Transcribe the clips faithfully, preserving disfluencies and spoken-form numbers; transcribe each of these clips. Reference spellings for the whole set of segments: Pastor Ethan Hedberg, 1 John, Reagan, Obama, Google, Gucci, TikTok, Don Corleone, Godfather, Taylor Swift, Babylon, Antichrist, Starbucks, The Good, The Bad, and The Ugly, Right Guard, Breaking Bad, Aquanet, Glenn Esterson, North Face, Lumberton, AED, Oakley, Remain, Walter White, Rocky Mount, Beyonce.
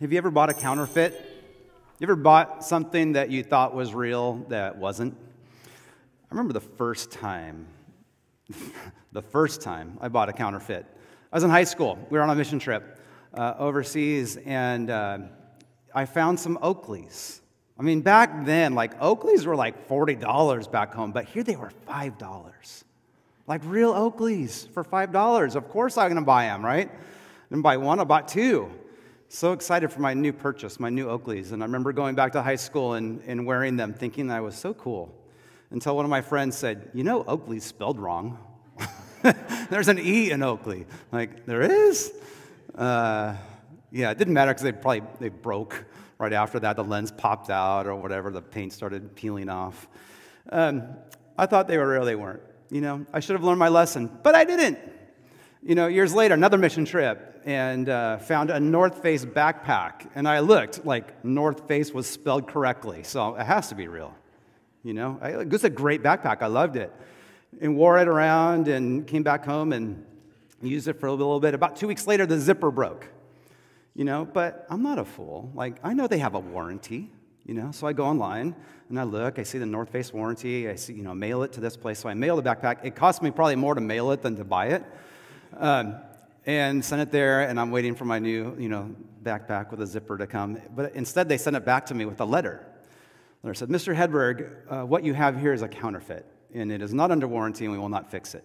Have you ever bought a counterfeit? You ever bought something that you thought was real that wasn't? I remember the first time, the first time I bought a counterfeit. I was in high school. We were on a mission trip uh, overseas, and uh, I found some Oakleys. I mean, back then, like, Oakleys were like forty dollars back home, but here they were five dollars. Like, real Oakleys for five dollars. Of course I'm going to buy them, right? I didn't buy one, I bought two. So excited for my new purchase, my new Oakleys. And I remember going back to high school and, and wearing them, thinking I was so cool, until one of my friends said, you know, Oakley's spelled wrong. There's an E in Oakley. Like, there is? Uh, yeah, it didn't matter because they probably they broke right after that. The lens popped out or whatever. The paint started peeling off. Um, I thought they were real. They weren't. You know, I should have learned my lesson, but I didn't. You know, years later, another mission trip, and uh, found a North Face backpack, and I looked, like, North Face was spelled correctly, so it has to be real, you know? I, it was a great backpack. I loved it, and wore it around, and came back home, and used it for a little bit. About two weeks later, the zipper broke, you know, but I'm not a fool. Like, I know they have a warranty, you know, so I go online, and I look, I see the North Face warranty, I see, you know, mail it to this place, so I mail the backpack. It cost me probably more to mail it than to buy it. Um, and sent it there, and I'm waiting for my new, you know, backpack with a zipper to come. But instead, they sent it back to me with a letter. The letter said, Mister Hedberg, uh, what you have here is a counterfeit, and it is not under warranty, and we will not fix it,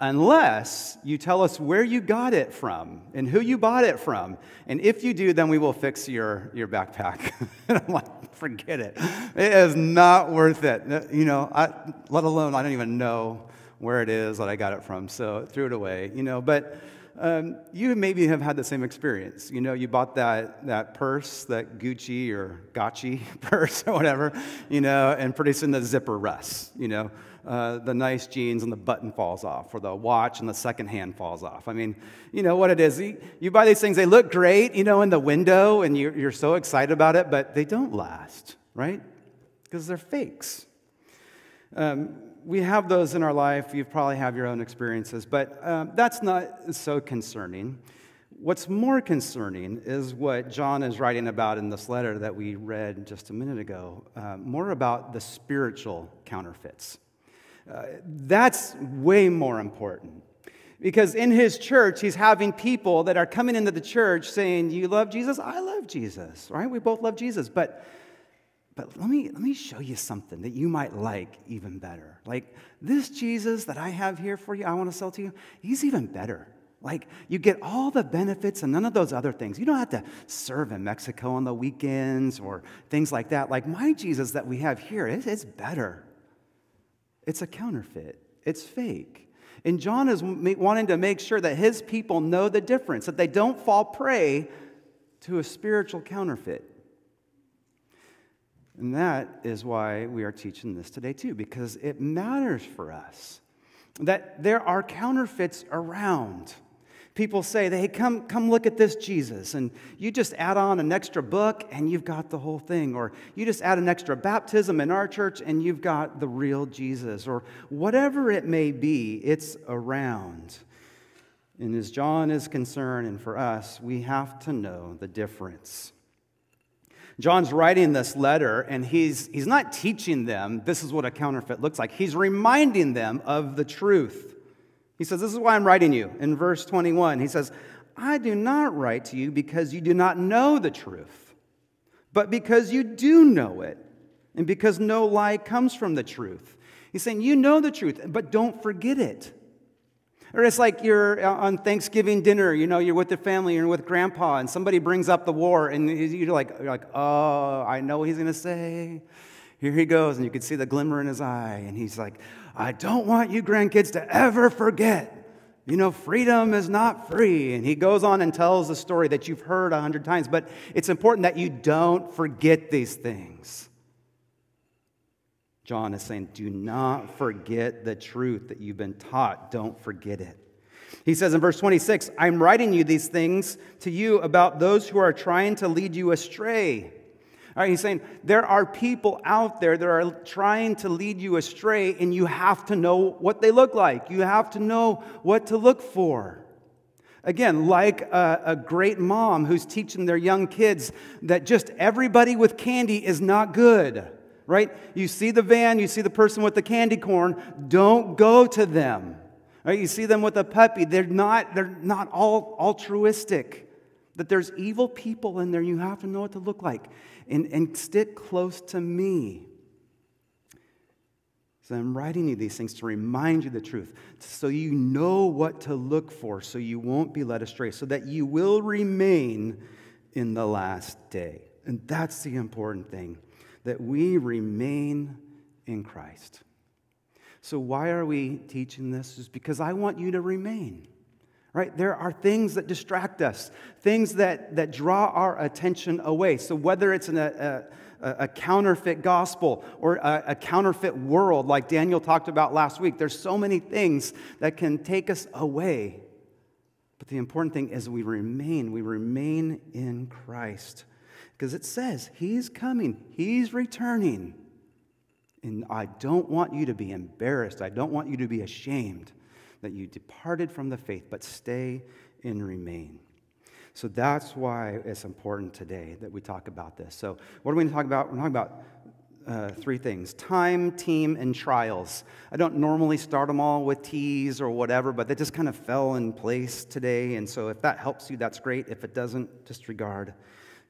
unless you tell us where you got it from and who you bought it from. And if you do, then we will fix your, your backpack. And I'm like, forget it. It is not worth it. You know, I, let alone I don't even know where it is that I got it from, so threw it away, you know. But um, you maybe have had the same experience. You know, you bought that, that purse, that Gucci or Gotchi purse or whatever, you know, and pretty soon the zipper rusts, you know. Uh, the nice jeans and the button falls off, or the watch and the second hand falls off. I mean, you know what it is. You, you buy these things, they look great, you know, in the window, and you're, you're so excited about it, but they don't last, right? Because they're fakes. Um, We have those in our life. You probably have your own experiences, but um, that's not so concerning. What's more concerning is what John is writing about in this letter that we read just a minute ago, uh, more about the spiritual counterfeits. Uh, that's way more important, because in his church, he's having people that are coming into the church saying, you love Jesus? I love Jesus, right? We both love Jesus, but But let me, let me show you something that you might like even better. Like, this Jesus that I have here for you, I want to sell to you, he's even better. Like, you get all the benefits and none of those other things. You don't have to serve in Mexico on the weekends or things like that. Like, my Jesus that we have here, it, it's better. It's a counterfeit. It's fake. And John is wanting to make sure that his people know the difference, that they don't fall prey to a spiritual counterfeit. And that is why we are teaching this today, too, because it matters for us that there are counterfeits around. People say, hey, come, come look at this Jesus, and you just add on an extra book, and you've got the whole thing, or you just add an extra baptism in our church, and you've got the real Jesus, or whatever it may be, it's around. And as John is concerned, and for us, we have to know the difference. John's writing this letter, and he's, he's not teaching them this is what a counterfeit looks like. He's reminding them of the truth. He says, this is why I'm writing you. In verse twenty-one, he says, I do not write to you because you do not know the truth, but because you do know it, and because no lie comes from the truth. He's saying, you know the truth, but don't forget it. Or it's like you're on Thanksgiving dinner, you know, you're with the family, you're with grandpa, and somebody brings up the war, and you're like, you're like oh, I know what he's going to say. Here he goes, and you can see the glimmer in his eye, and he's like, I don't want you grandkids to ever forget. You know, freedom is not free. And he goes on and tells the story that you've heard a hundred times, but it's important that you don't forget these things. John is saying, do not forget the truth that you've been taught. Don't forget it. He says in verse twenty-six, I'm writing you these things to you about those who are trying to lead you astray. All right, he's saying, there are people out there that are trying to lead you astray, and you have to know what they look like. You have to know what to look for. Again, like a, a great mom who's teaching their young kids that just everybody with candy is not good, right? You see the van, you see the person with the candy corn, don't go to them. Right? You see them with a puppy, they're not, they're not all altruistic. That there's evil people in there, you have to know what to look like. And, and stick close to me. So I'm writing you these things to remind you the truth, so you know what to look for, so you won't be led astray, so that you will remain in the last day. And that's the important thing, that we remain in Christ. So why are we teaching this? Is because I want you to remain. Right? There are things that distract us, things that, that draw our attention away. So whether it's an, a, a, a counterfeit gospel or a, a counterfeit world like Daniel talked about last week, there's so many things that can take us away. But the important thing is we remain. We remain in Christ. Because it says He's coming. He's returning. And I don't want you to be embarrassed. I don't want you to be ashamed that you departed from the faith, but stay and remain. So that's why it's important today that we talk about this. So what are we going to talk about? We're talking about uh, three things: time, team, and trials. I don't normally start them all with T's or whatever, but they just kind of fell in place today. And so if that helps you, that's great. If it doesn't, disregard.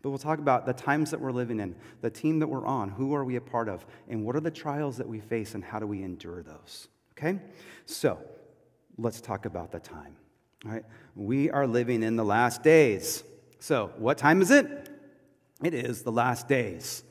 But we'll talk about the times that we're living in, the team that we're on, who are we a part of, and what are the trials that we face, and how do we endure those? Okay? So let's talk about the time. All right? We are living in the last days. So what time is it? It is the last days.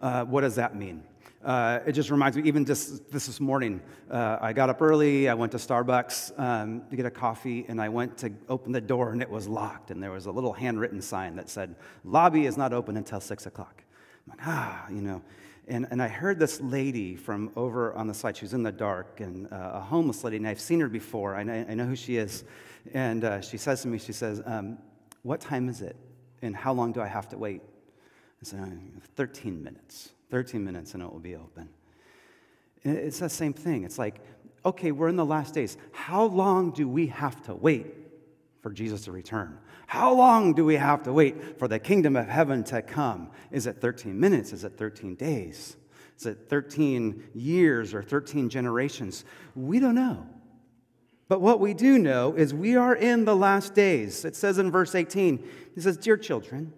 Uh, what does that mean? Uh, it just reminds me, even just this, this morning, uh, I got up early, I went to Starbucks um, to get a coffee, and I went to open the door, and it was locked, and there was a little handwritten sign that said, lobby is not open until six o'clock. I'm like, ah, you know. And, and I heard this lady from over on the side. She was in the dark, and uh, a homeless lady, and I've seen her before. I know, I know who she is. And uh, she says to me, she says, um, what time is it, and how long do I have to wait? I said, thirteen minutes. thirteen minutes, and it will be open. And it's that same thing. It's like, okay, we're in the last days. How long do we have to wait for Jesus to return? How long do we have to wait for the kingdom of heaven to come? Is it thirteen minutes? Is it thirteen days? Is it thirteen years or thirteen generations? We don't know. But what we do know is we are in the last days. It says in verse eighteen, he says, dear children,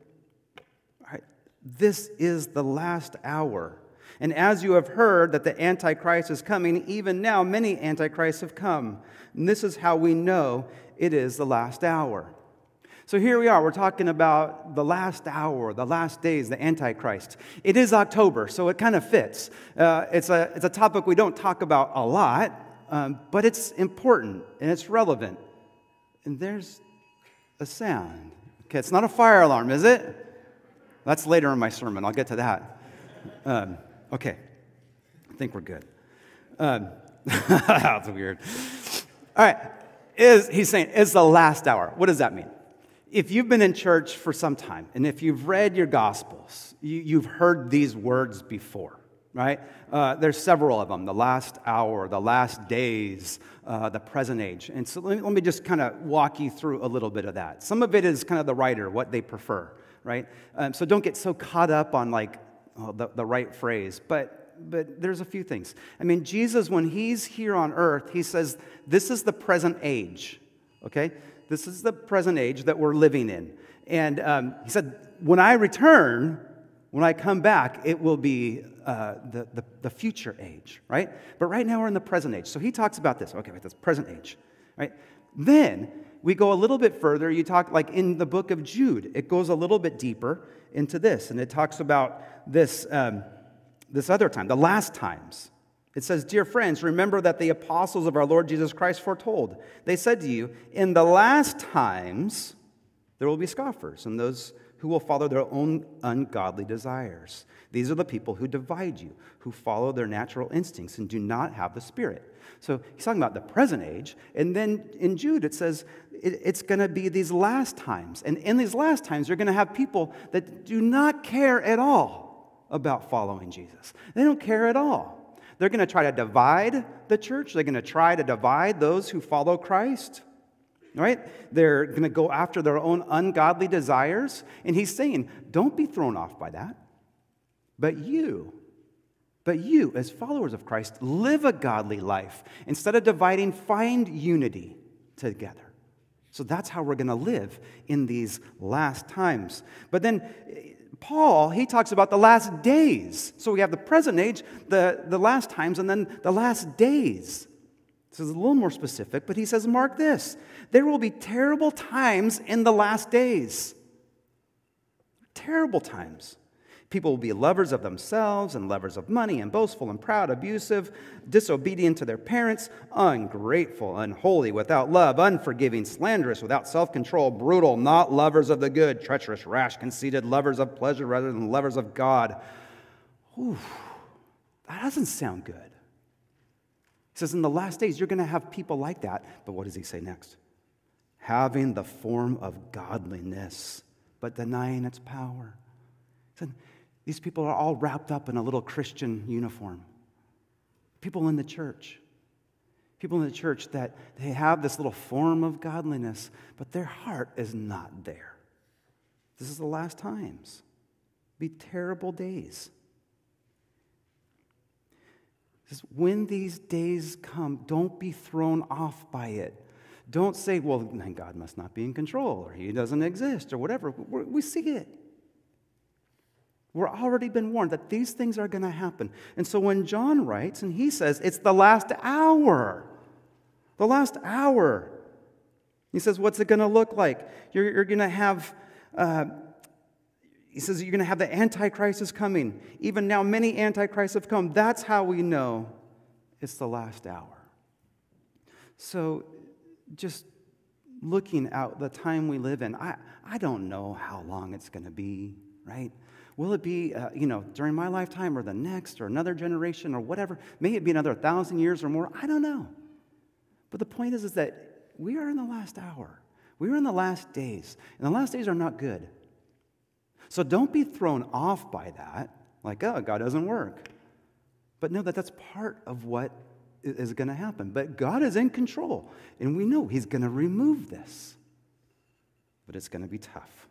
all right, this is the last hour. And as you have heard that the Antichrist is coming, even now many Antichrists have come. And this is how we know it is the last hour. So here we are, we're talking about the last hour, the last days, the Antichrist. It is October, so it kind of fits. Uh, it's, a, it's a topic we don't talk about a lot, um, but it's important and it's relevant. And there's a sound. Okay, it's not a fire alarm, is it? That's later in my sermon, I'll get to that. Um, okay, I think we're good. Um, that's weird. All right, is, he's saying, it's the last hour. What does that mean? If you've been in church for some time, and if you've read your Gospels, you, you've heard these words before, right? Uh, there's several of them, the last hour, the last days, uh, the present age. And so let me, let me just kind of walk you through a little bit of that. Some of it is kind of the writer, what they prefer, right? Um, so don't get so caught up on like oh, the, the right phrase, but But there's a few things. I mean, Jesus, when he's here on earth, he says, this is the present age, okay? This is the present age that we're living in. And um, he said, when I return, when I come back, it will be uh, the, the, the future age, right? But right now we're in the present age. So he talks about this. Okay, wait, that's present age, right? Then we go a little bit further. You talk like in the book of Jude. It goes a little bit deeper into this. And it talks about this... Um, This other time, the last times. It says, dear friends, remember that the apostles of our Lord Jesus Christ foretold. They said to you, in the last times, there will be scoffers and those who will follow their own ungodly desires. These are the people who divide you, who follow their natural instincts and do not have the Spirit. So he's talking about the present age. And then in Jude, it says it's going to be these last times. And in these last times, you're going to have people that do not care at all about following Jesus. They don't care at all. They're going to try to divide the church. They're going to try to divide those who follow Christ. right? They're going to go after their own ungodly desires. And he's saying, don't be thrown off by that. But you, but you, as followers of Christ, live a godly life. Instead of dividing, find unity together. So that's how we're going to live in these last times. But then Paul, he talks about the last days. So we have the present age, the, the last times, and then the last days. So it's a little more specific, but he says, mark this. There will be terrible times in the last days. Terrible times. People will be lovers of themselves and lovers of money and boastful and proud, abusive, disobedient to their parents, ungrateful, unholy, without love, unforgiving, slanderous, without self-control, brutal, not lovers of the good, treacherous, rash, conceited, lovers of pleasure rather than lovers of God. Ooh, that doesn't sound good. He says in the last days you're going to have people like that. But what does he say next? Having the form of godliness, but denying its power. He said, these people are all wrapped up in a little Christian uniform. People in the church. People in the church that they have this little form of godliness, but their heart is not there. This is the last times. Be terrible days. He says, when these days come, don't be thrown off by it. Don't say, well, God must not be in control, or he doesn't exist, or whatever. We see it. We're already been warned that these things are going to happen. And so when John writes and he says, it's the last hour, the last hour, he says, what's it going to look like? You're, you're going to have, uh, he says, you're going to have the Antichrist is coming. Even now, many Antichrists have come. That's how we know it's the last hour. So just looking out the time we live in, I, I don't know how long it's going to be, right? Will it be, uh, you know, during my lifetime or the next or another generation or whatever? May it be another thousand years or more? I don't know. But the point is, is that we are in the last hour. We are in the last days. And the last days are not good. So don't be thrown off by that, like, oh, God doesn't work. But know that that's part of what is going to happen. But God is in control. And we know he's going to remove this. But it's going to be tough.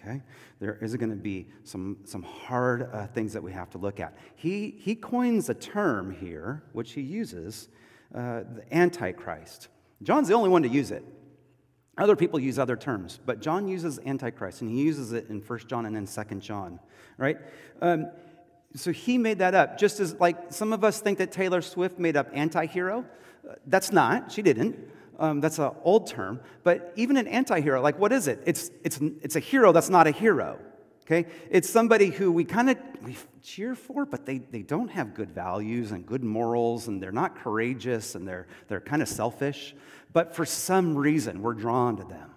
Okay? There is going to be some, some hard uh, things that we have to look at. He, he coins a term here, which he uses, uh, the Antichrist. John's the only one to use it. Other people use other terms, but John uses Antichrist, and he uses it in First John and in Second John, right? Um, so he made that up, just as like some of us think that Taylor Swift made up anti-hero. Uh, that's not. She didn't. Um, that's an old term, but even an anti-hero, like what is it? It's, it's, it's a hero that's not a hero, okay? It's somebody who we kind of we cheer for, but they, they don't have good values and good morals, and they're not courageous, and they're, they're kind of selfish, but for some reason, we're drawn to them,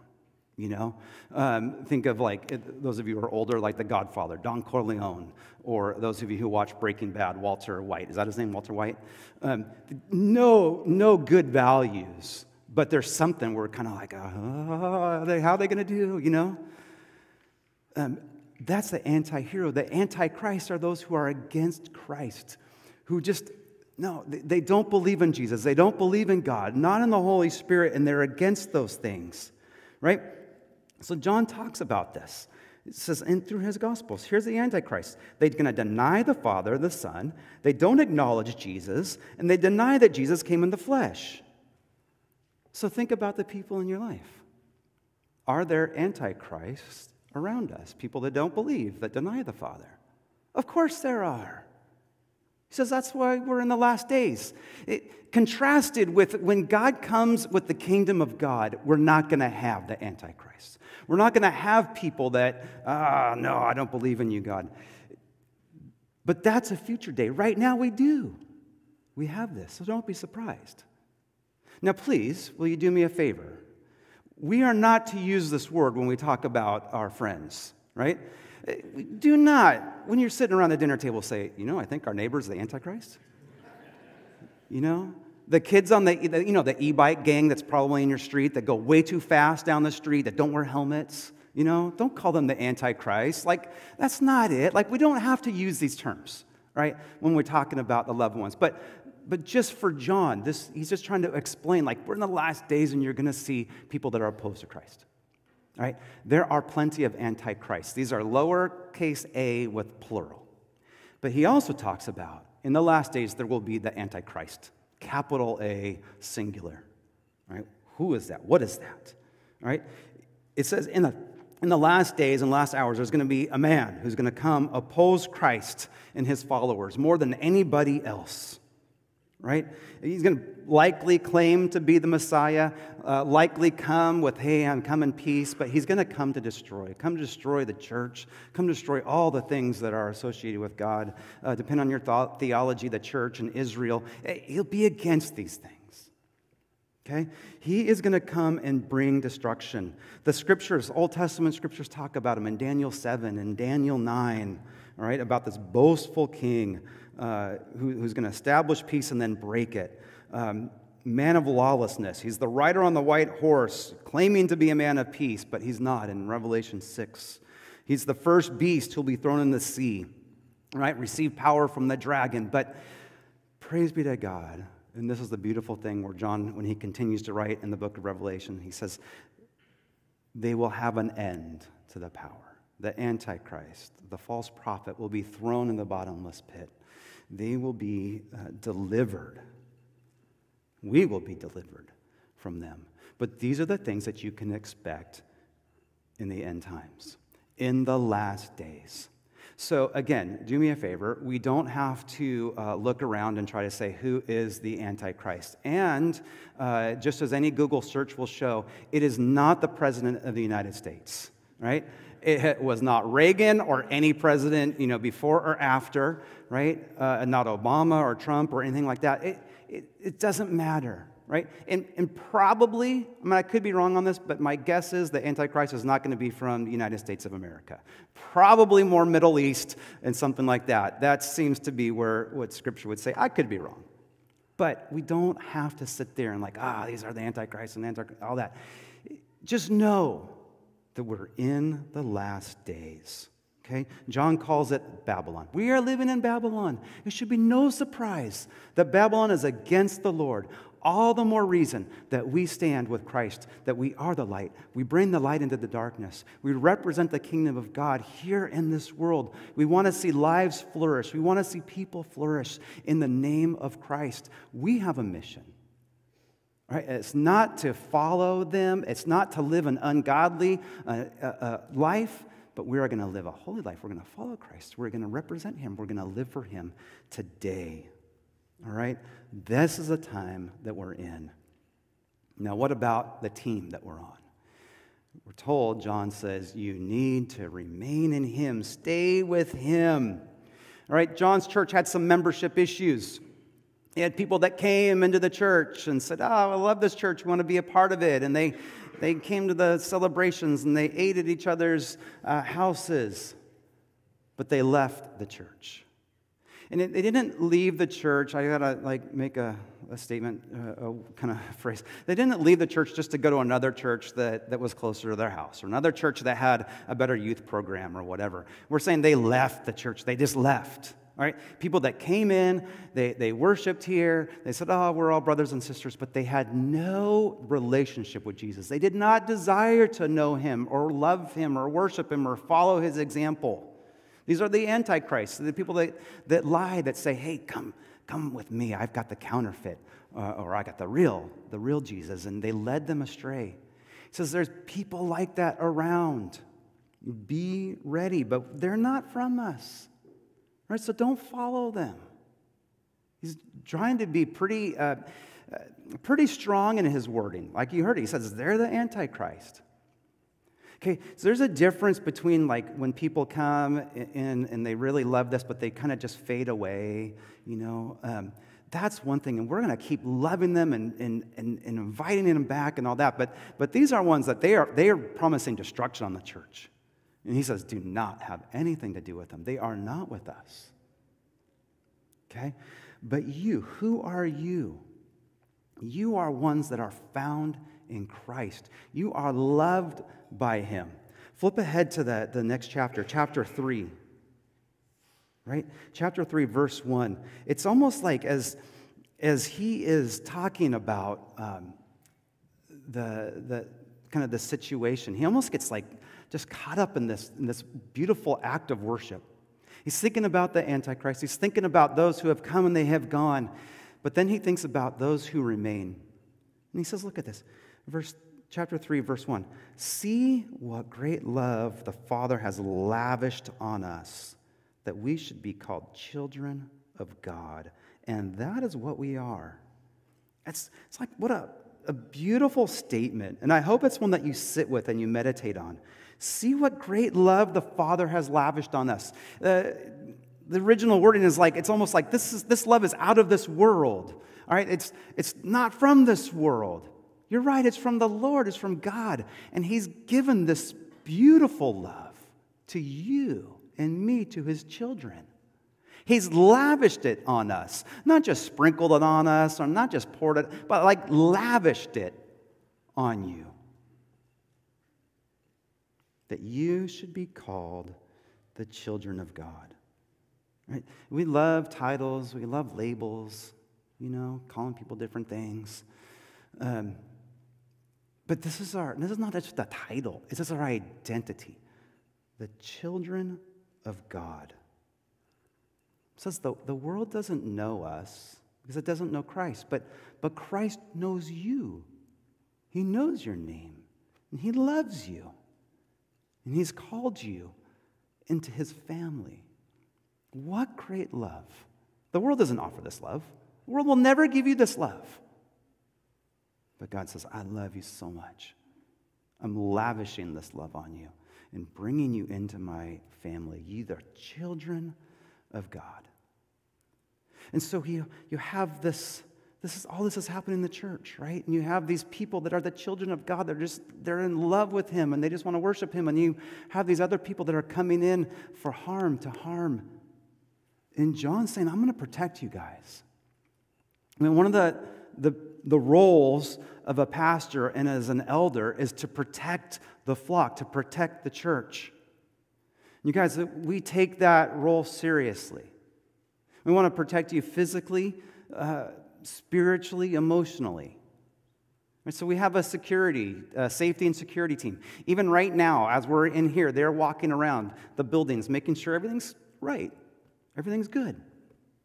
you know? Um, think of like, those of you who are older, like the Godfather, Don Corleone, or those of you who watch Breaking Bad, Walter White. Is that his name, Walter White? Um, no, no good values. But there's something we're kind of like, oh, how are they going to do, you know? Um, that's the anti-hero. The anti-Christ are those who are against Christ, who just, no, they don't believe in Jesus. They don't believe in God, not in the Holy Spirit, and they're against those things, right? So John talks about this. It says, and through his Gospels, here's the Antichrist. They're going to deny the Father, the Son. They don't acknowledge Jesus, and they deny that Jesus came in the flesh. So think about the people in your life. Are there antichrists around us? People that don't believe, that deny the Father? Of course there are. He says that's why we're in the last days. It contrasted with when God comes with the kingdom of God, we're not going to have the antichrist. We're not going to have people that, ah, oh, no, I don't believe in you, God. But that's a future day. Right now we do. We have this, so don't be surprised. Now, please, will you do me a favor? We are not to use this word when we talk about our friends, right? Do not, when you're sitting around the dinner table, say, you know, I think our neighbor's the Antichrist. You know? The kids on the, you know, the e-bike gang that's probably in your street that go way too fast down the street, that don't wear helmets, you know? Don't call them the Antichrist. Like, that's not it. Like, we don't have to use these terms, right, when we're talking about the loved ones. But But just for John, this, he's just trying to explain, like, we're in the last days and you're going to see people that are opposed to Christ. All right? There are plenty of antichrists. These are lowercase a with plural. But he also talks about, in the last days, there will be the antichrist, capital A, singular. All right? Who is that? What is that? All right? It says in the In the last days and last hours, there's going to be a man who's going to come oppose Christ and his followers more than anybody else, right? He's going to likely claim to be the Messiah, uh, likely come with, hey, I'm come in peace, but he's going to come to destroy, come to destroy the church, come to destroy all the things that are associated with God. Uh, depending on your th- theology, the church and Israel, he'll be against these things. Okay? He is going to come and bring destruction. The scriptures, Old Testament scriptures talk about him in Daniel seven and Daniel nine, all right, about this boastful king uh, who, who's going to establish peace and then break it. Um, man of lawlessness. He's the rider on the white horse, claiming to be a man of peace, but he's not in Revelation six. He's the first beast who'll be thrown in the sea, right? Receive power from the dragon. But praise be to God. And this is the beautiful thing where John, when he continues to write in the book of Revelation, he says, they will have an end to the power. The Antichrist, the false prophet, will be thrown in the bottomless pit. They will be uh, delivered. We will be delivered from them. But these are the things that you can expect in the end times, in the last days. So again, do me a favor, we don't have to uh, look around and try to say who is the Antichrist. And uh, just as any Google search will show, it is not the President of the United States, right? It was not Reagan or any president, you know, before or after, right? Uh, not Obama or Trump or anything like that. It, it, it doesn't matter, right? And, and probably, I mean, I could be wrong on this, but my guess is the Antichrist is not going to be from the United States of America. Probably more Middle East and something like that. That seems to be where what Scripture would say. I could be wrong. But we don't have to sit there and like, ah, these are the Antichrist and Antichrist, all that. Just know that we're in the last days, okay? John calls it Babylon. We are living in Babylon. It should be no surprise that Babylon is against the Lord. All the more reason that we stand with Christ, that we are the light. We bring the light into the darkness. We represent the kingdom of God here in this world. We want to see lives flourish. We want to see people flourish in the name of Christ. We have a mission. Right? It's not to follow them. It's not to live an ungodly uh, uh, uh, life, but we are going to live a holy life. We're going to follow Christ. We're going to represent him. We're going to live for him today. All right, this is the time that we're in. Now, what about the team that we're on? We're told, John says, you need to remain in him, stay with him. All right, John's church had some membership issues. They had people that came into the church and said, oh, I love this church, we want to be a part of it. And they, they came to the celebrations and they ate at each other's uh, houses, but they left the church. And they didn't leave the church. I gotta like make a, a statement, uh, a kind of phrase. They didn't leave the church just to go to another church that, that was closer to their house or another church that had a better youth program or whatever. We're saying they left the church. They just left, all right? People that came in, they, they worshiped here. They said, oh, we're all brothers and sisters, but they had no relationship with Jesus. They did not desire to know him or love him or worship him or follow his example. These are the antichrists, the people that, that lie, that say, hey, come, come with me. I've got the counterfeit, uh, or I got the real, the real Jesus. And they led them astray. He says there's people like that around. Be ready, but they're not from us. Right? So don't follow them. He's trying to be pretty, uh, pretty strong in his wording. Like you heard it, he says they're the antichrist. Okay, so there's a difference between like when people come in and they really love this, but they kind of just fade away, you know. Um, that's one thing, and we're going to keep loving them and, and, and, and inviting them back and all that. But, but these are ones that they are, they are promising destruction on the church. And he says, do not have anything to do with them. They are not with us. Okay, but you, who are you? You are ones that are found in Christ. You are loved by him. Flip ahead to the, the next chapter, chapter three. Right? Chapter three, verse one. It's almost like as as he is talking about um, the, the kind of the situation, he almost gets like just caught up in this, in this beautiful act of worship. He's thinking about the Antichrist. He's thinking about those who have come and they have gone. But then he thinks about those who remain. And he says, look at this. Verse, chapter three, verse one. See what great love the Father has lavished on us, that we should be called children of God. And that is what we are. It's, it's like, what a, a beautiful statement. And I hope it's one that you sit with and you meditate on. See what great love the Father has lavished on us. Uh, the original wording is like, it's almost like this is, this love is out of this world. All right, it's, it's not from this world. You're right, it's from the Lord, it's from God. And he's given this beautiful love to you and me, to his children. He's lavished it on us, not just sprinkled it on us, or not just poured it, but like lavished it on you. That you should be called the children of God. Right? We love titles, we love labels, you know, calling people different things. Um, but this is our, this is not just a title, this is our identity. The children of God. It says the, the world doesn't know us because it doesn't know Christ, but, but Christ knows you. He knows your name, and he loves you, and he's called you into his family. What great love. The world doesn't offer this love. The world will never give you this love. But God says, I love you so much. I'm lavishing this love on you and bringing you into my family. You are children of God. And so you, you have this, this is all this is happening in the church, right? And you have these people that are the children of God. They're just, they're in love with him and they just want to worship him. And you have these other people that are coming in for harm to harm. And John's saying, I'm going to protect you guys. I mean, one of the, the, the roles of a pastor and as an elder is to protect the flock, to protect the church. You guys, we take that role seriously. We want to protect you physically, uh, spiritually, emotionally. And so we have a security, a safety and security team. Even right now, as we're in here, they're walking around the buildings, making sure everything's right, everything's good.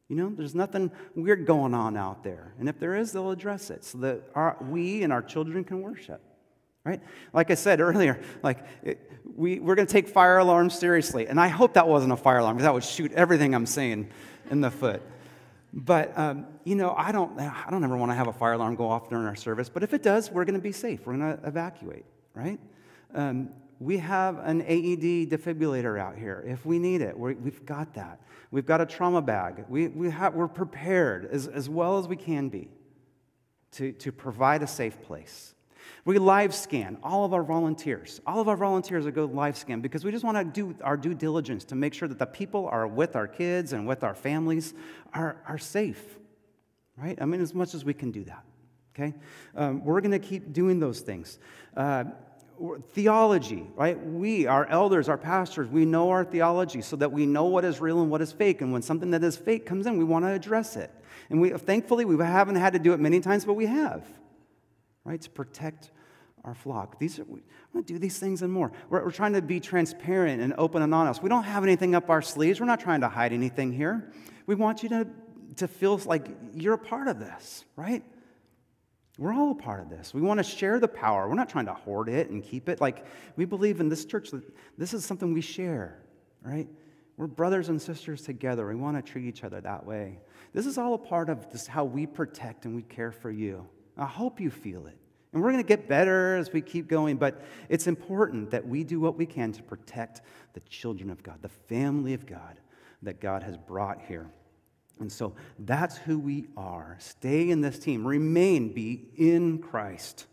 You know, there's nothing weird going on out there. And if there is, they'll address it so that our, we and our children can worship. Right? Like I said earlier, like it, we, we're going to take fire alarms seriously. And I hope that wasn't a fire alarm because that would shoot everything I'm saying in the foot. But, um, you know, I don't, I don't ever want to have a fire alarm go off during our service. But if it does, we're going to be safe. We're going to evacuate, right? Um, we have an A E D defibrillator out here if we need it. We're, we've got that. We've got a trauma bag. We, we have, we're prepared as, as well as we can be to, to provide a safe place. We live scan all of our volunteers. All of our volunteers will go live scan because we just want to do our due diligence to make sure that the people are with our kids and with our families are, are safe, right? I mean, as much as we can do that, okay? Um, we're going to keep doing those things. Uh, theology, right? We, our elders, our pastors, we know our theology so that we know what is real and what is fake. And when something that is fake comes in, we want to address it. And we, thankfully, we haven't had to do it many times, but we have. Right, to protect our flock. These are, we're going to do these things and more. We're, we're trying to be transparent and open and honest. We don't have anything up our sleeves. We're not trying to hide anything here. We want you to, to feel like you're a part of this, right? We're all a part of this. We want to share the power. We're not trying to hoard it and keep it. Like, we believe in this church that this is something we share, right? We're brothers and sisters together. We want to treat each other that way. This is all a part of just how we protect and we care for you. I hope you feel it. And we're going to get better as we keep going, but it's important that we do what we can to protect the children of God, the family of God that God has brought here. And so that's who we are. Stay in this team. Remain, be in Christ.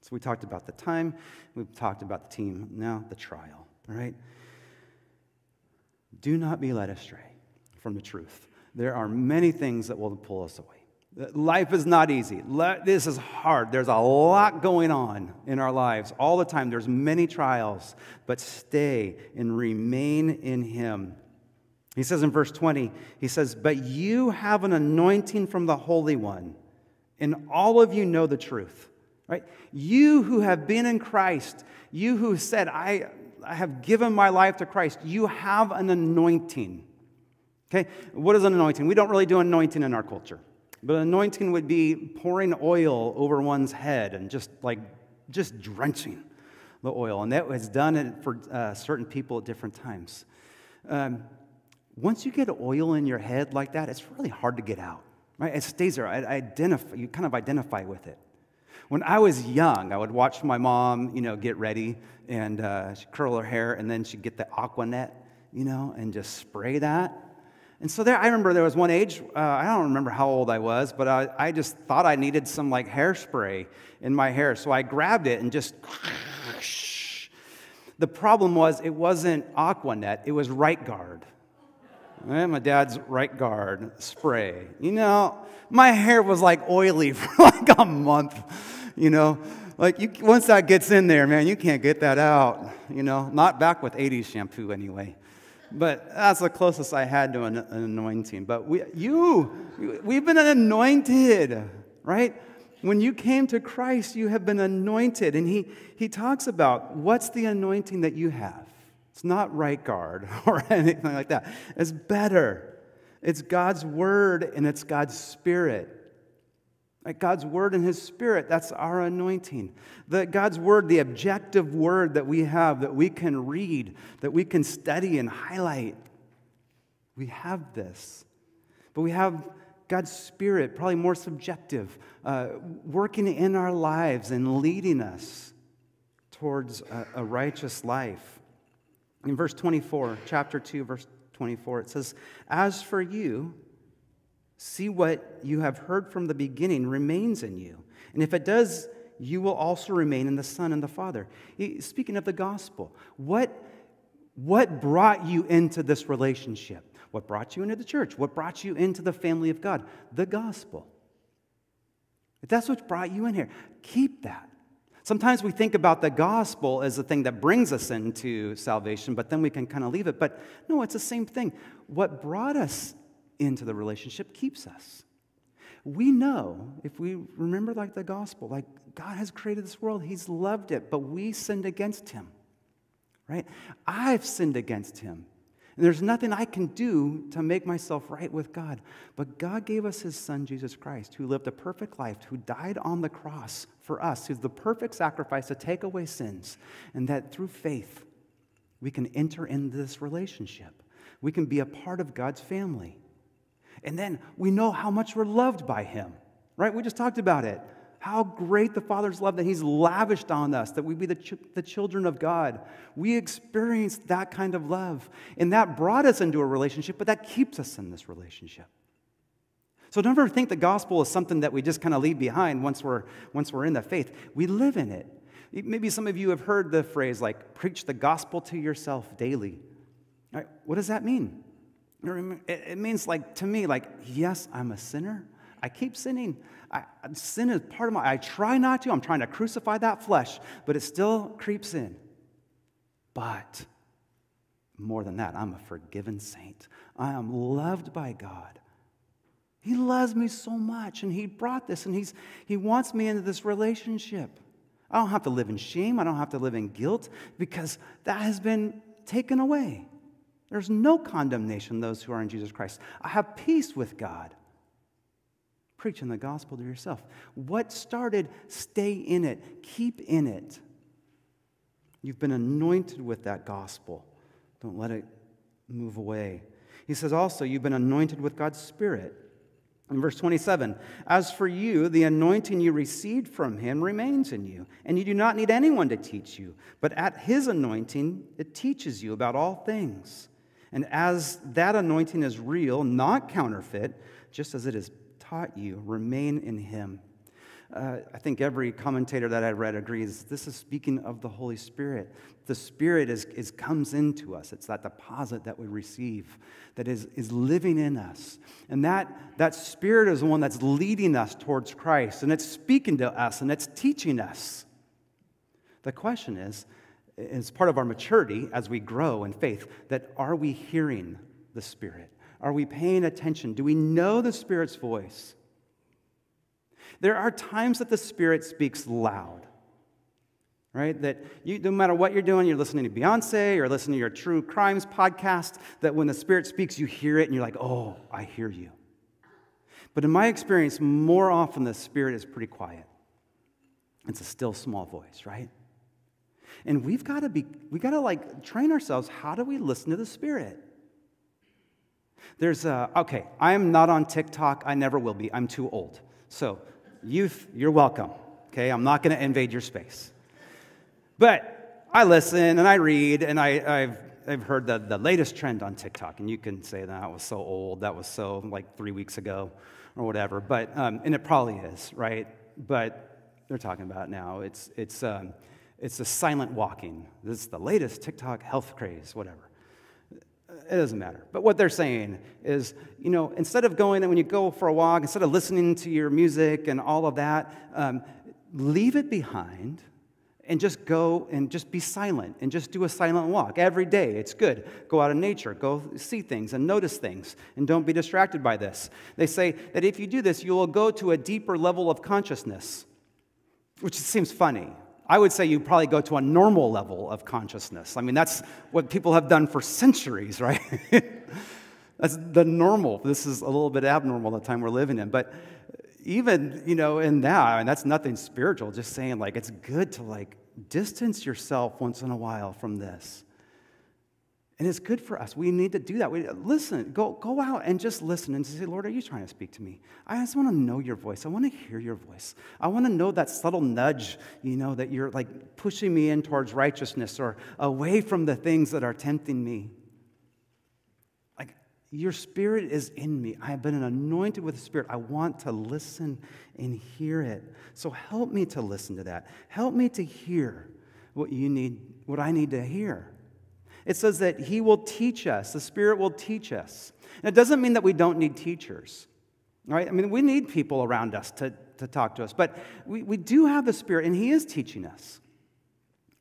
So we talked about the time. We've talked about the team. Now the trial, all right? Do not be led astray from the truth. There are many things that will pull us away. Life is not easy. This is hard. There's a lot going on in our lives all the time. There's many trials, but stay and remain in him. He says in verse twenty, he says, "But you have an anointing from the Holy One, and all of you know the truth." Right? You who have been in Christ, you who said, I, I have given my life to Christ, you have an anointing. Okay? What is an anointing? We don't really do anointing in our culture. But anointing would be pouring oil over one's head and just like, just drenching the oil. And that was done for uh, certain people at different times. Um, once you get oil in your head like that, it's really hard to get out. Right? It stays there. I, I identify, you kind of identify with it. When I was young, I would watch my mom, you know, get ready, and uh, she'd curl her hair, and then she'd get the Aquanet, you know, and just spray that. And so there, I remember there was one age, uh, I don't remember how old I was, but I, I just thought I needed some, like, hairspray in my hair. So I grabbed it and just... The problem was it wasn't Aquanet, it was Right Guard. My dad's Right Guard spray. You know, my hair was like oily for like a month, you know. Like, you, once that gets in there, man, you can't get that out, you know. Not back with eighties shampoo anyway. But that's the closest I had to an, an anointing. But we, you, we've been anointed, right? When you came to Christ, you have been anointed. And he, he talks about what's the anointing that you have. It's not Right Guard or anything like that. It's better. It's God's Word and it's God's Spirit. Like God's Word and His Spirit, that's our anointing. The, God's Word, the objective Word that we have, that we can read, that we can study and highlight. We have this. But we have God's Spirit, probably more subjective, uh, working in our lives and leading us towards a, a righteous life. In verse twenty-four, chapter two, verse twenty-four, it says, "As for you, see what you have heard from the beginning remains in you. And if it does, you will also remain in the Son and the Father." He, speaking of the gospel, what, what brought you into this relationship? What brought you into the church? What brought you into the family of God? The gospel. If that's what brought you in here, keep that. Sometimes we think about the gospel as the thing that brings us into salvation, but then we can kind of leave it. But no, it's the same thing. What brought us into the relationship keeps us. We know, if we remember like the gospel, like God has created this world, He's loved it, but we sinned against Him, right? I've sinned against Him. And there's nothing I can do to make myself right with God. But God gave us His Son, Jesus Christ, who lived a perfect life, who died on the cross for us, who's the perfect sacrifice to take away sins, and that through faith we can enter into this relationship. We can be a part of God's family. And then we know how much we're loved by Him, right? We just talked about it. How great the Father's love that He's lavished on us, that we be the, ch the children of God. We experienced that kind of love. And that brought us into a relationship, but that keeps us in this relationship. So don't ever think the gospel is something that we just kind of leave behind once we're, once we're in the faith. We live in it. Maybe some of you have heard the phrase like, preach the gospel to yourself daily. All right, what does that mean? It means like, to me, like, yes, I'm a sinner. I keep sinning. I, sin is part of my, I try not to. I'm trying to crucify that flesh, but it still creeps in. But more than that, I'm a forgiven saint. I am loved by God. He loves me so much, and He brought this, and he's, He wants me into this relationship. I don't have to live in shame. I don't have to live in guilt because that has been taken away. There's no condemnation to those who are in Jesus Christ. I have peace with God. Preaching the gospel to yourself. What started, stay in it. Keep in it. You've been anointed with that gospel. Don't let it move away. He says also, you've been anointed with God's Spirit. In verse twenty-seven, "As for you, the anointing you received from Him remains in you, and you do not need anyone to teach you, but at His anointing it teaches you about all things. And as that anointing is real, not counterfeit, just as it is taught you, remain in Him." Uh, I think every commentator that I read agrees this is speaking of the Holy Spirit. The Spirit is, is comes into us. It's that deposit that we receive that is, is living in us. And that, that Spirit is the one that's leading us towards Christ, and it's speaking to us, and it's teaching us. The question is, as part of our maturity, as we grow in faith, that are we hearing the Spirit? Are we paying attention? Do we know the Spirit's voice? There are times that the Spirit speaks loud, right? That you, no matter what you're doing, you're listening to Beyonce or listening to your True Crimes podcast, that when the Spirit speaks, you hear it and you're like, oh, I hear you. But in my experience, more often the Spirit is pretty quiet. It's a still small voice, right? And we've got to be, we got to like train ourselves. How do we listen to the Spirit? There's a, okay, I am not on TikTok. I never will be. I'm too old. So, youth, you're welcome. Okay, I'm not going to invade your space. But I listen and I read and I, I've, I've heard the, the latest trend on TikTok. And you can say that was so old. That was so like three weeks ago or whatever. But, um, and it probably is, right? But they're talking about it now. It's, it's, um, It's the silent walking. This is the latest TikTok health craze, whatever. It doesn't matter. But what they're saying is, you know, instead of going, and when you go for a walk, instead of listening to your music and all of that, um, leave it behind and just go and just be silent and just do a silent walk every day. It's good. Go out in nature. Go see things and notice things and don't be distracted by this. They say that if you do this, you will go to a deeper level of consciousness, which seems funny. I would say you probably go to a normal level of consciousness. I mean, that's what people have done for centuries, right? That's the normal. This is a little bit abnormal, the time we're living in. But even, you know, in that, I mean, that's nothing spiritual. Just saying, like, it's good to, like, distance yourself once in a while from this. And it's good for us. We need to do that. We, listen, go, go out and just listen and say, Lord, are you trying to speak to me? I just want to know your voice. I want to hear your voice. I want to know that subtle nudge, you know, that you're like pushing me in towards righteousness or away from the things that are tempting me. Like, your Spirit is in me. I have been anointed with the Spirit. I want to listen and hear it. So help me to listen to that. Help me to hear what you need, what I need to hear. It says that he will teach us. The Spirit will teach us. And it doesn't mean that we don't need teachers, right? I mean, we need people around us to, to talk to us. But we, we do have the Spirit, and he is teaching us.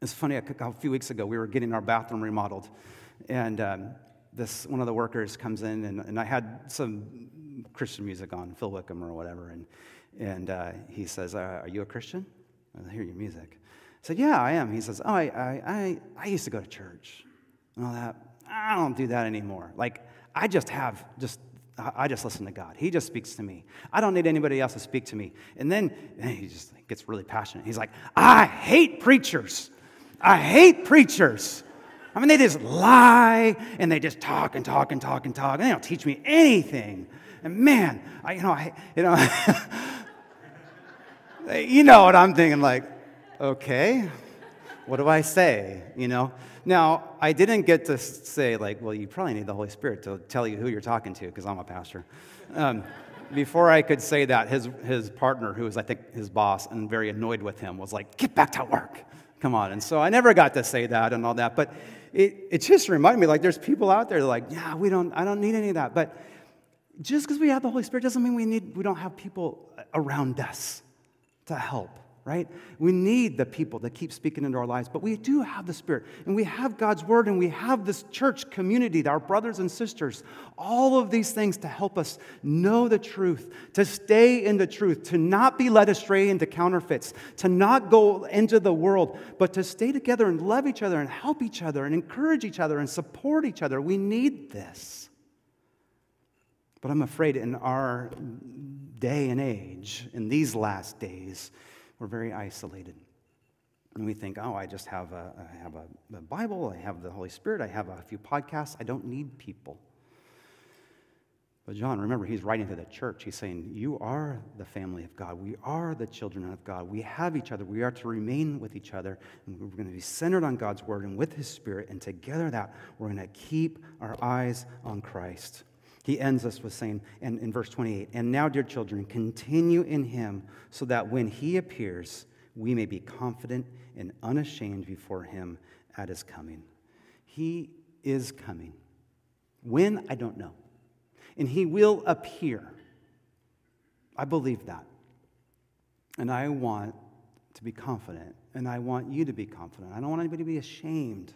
It's funny, a few weeks ago, we were getting our bathroom remodeled. And um, this one of the workers comes in, and, and I had some Christian music on, Phil Wickham or whatever. And, and uh, he says, uh, are you a Christian? I hear your music. I said, yeah, I am. He says, oh, I, I, I, I used to go to church. And all that, I don't do that anymore. Like, I just have, just I just listen to God. He just speaks to me. I don't need anybody else to speak to me. And then and he just gets really passionate. He's like, I hate preachers. I hate preachers. I mean, they just lie, and they just talk and talk and talk and talk, and they don't teach me anything. And man, I, you know, I, you know, you know what I'm thinking, like, okay, what do I say, you know? Now, I didn't get to say, like, well, you probably need the Holy Spirit to tell you who you're talking to, because I'm a pastor. Um, before I could say that, his, his partner, who was, I think, his boss, and very annoyed with him, was like, get back to work. Come on. And so I never got to say that and all that. But it, it just reminded me, like, there's people out there like, yeah, we don't, I don't need any of that. But just because we have the Holy Spirit doesn't mean we need, we don't have people around us to help. Right? We need the people that keep speaking into our lives, but we do have the Spirit, and we have God's Word, and we have this church community, our brothers and sisters, all of these things to help us know the truth, to stay in the truth, to not be led astray into counterfeits, to not go into the world, but to stay together and love each other and help each other and encourage each other and support each other. We need this. But I'm afraid in our day and age, in these last days, we're very isolated, and we think, oh, I just have a, I have a, a Bible, I have the Holy Spirit, I have a few podcasts, I don't need people. But John, remember, he's writing to the church. He's saying, you are the family of God. We are the children of God. We have each other. We are to remain with each other, and we're going to be centered on God's Word and with his Spirit, and together that we're going to keep our eyes on Christ. He ends us with saying, and in verse twenty-eight, and now, dear children, continue in him so that when he appears, we may be confident and unashamed before him at his coming. He is coming. When? I don't know. And he will appear. I believe that. And I want to be confident, and I want you to be confident. I don't want anybody to be ashamed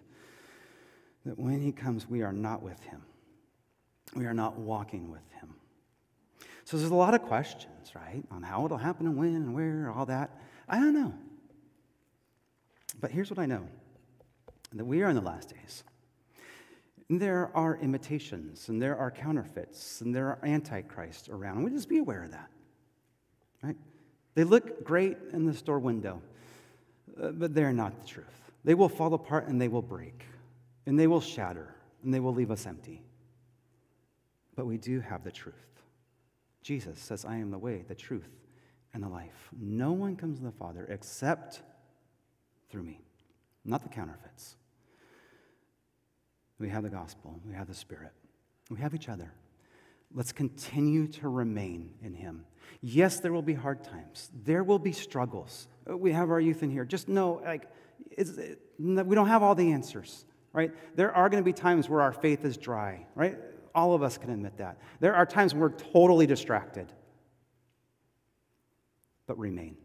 that when he comes, we are not with him. we are not walking with him. So there's a lot of questions, right, on how it'll happen and when and where, all that. I don't know. But here's what I know, that we are in the last days. And there are imitations, and there are counterfeits, and there are antichrists around. We just be aware of that, right? They look great in the store window, but they're not the truth. They will fall apart, and they will break, and they will shatter, and they will leave us empty. But we do have the truth. Jesus says, I am the way, the truth, and the life. No one comes to the Father except through me, not the counterfeits. We have the gospel. We have the Spirit. We have each other. Let's continue to remain in him. Yes, there will be hard times. There will be struggles. We have our youth in here. Just know, like, it's, it, we don't have all the answers, right? There are going to be times where our faith is dry, right? All of us can admit that. There are times when we're totally distracted. But remain.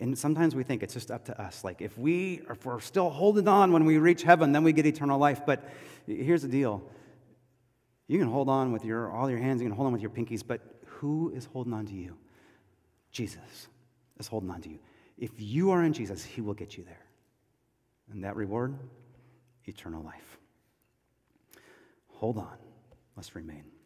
And sometimes we think it's just up to us. Like, if, we, if we're still holding on when we reach heaven, then we get eternal life. But here's the deal. You can hold on with your, all your hands. You can hold on with your pinkies. But who is holding on to you? Jesus is holding on to you. If you are in Jesus, he will get you there. And that reward, eternal life. Hold on. Let's remain.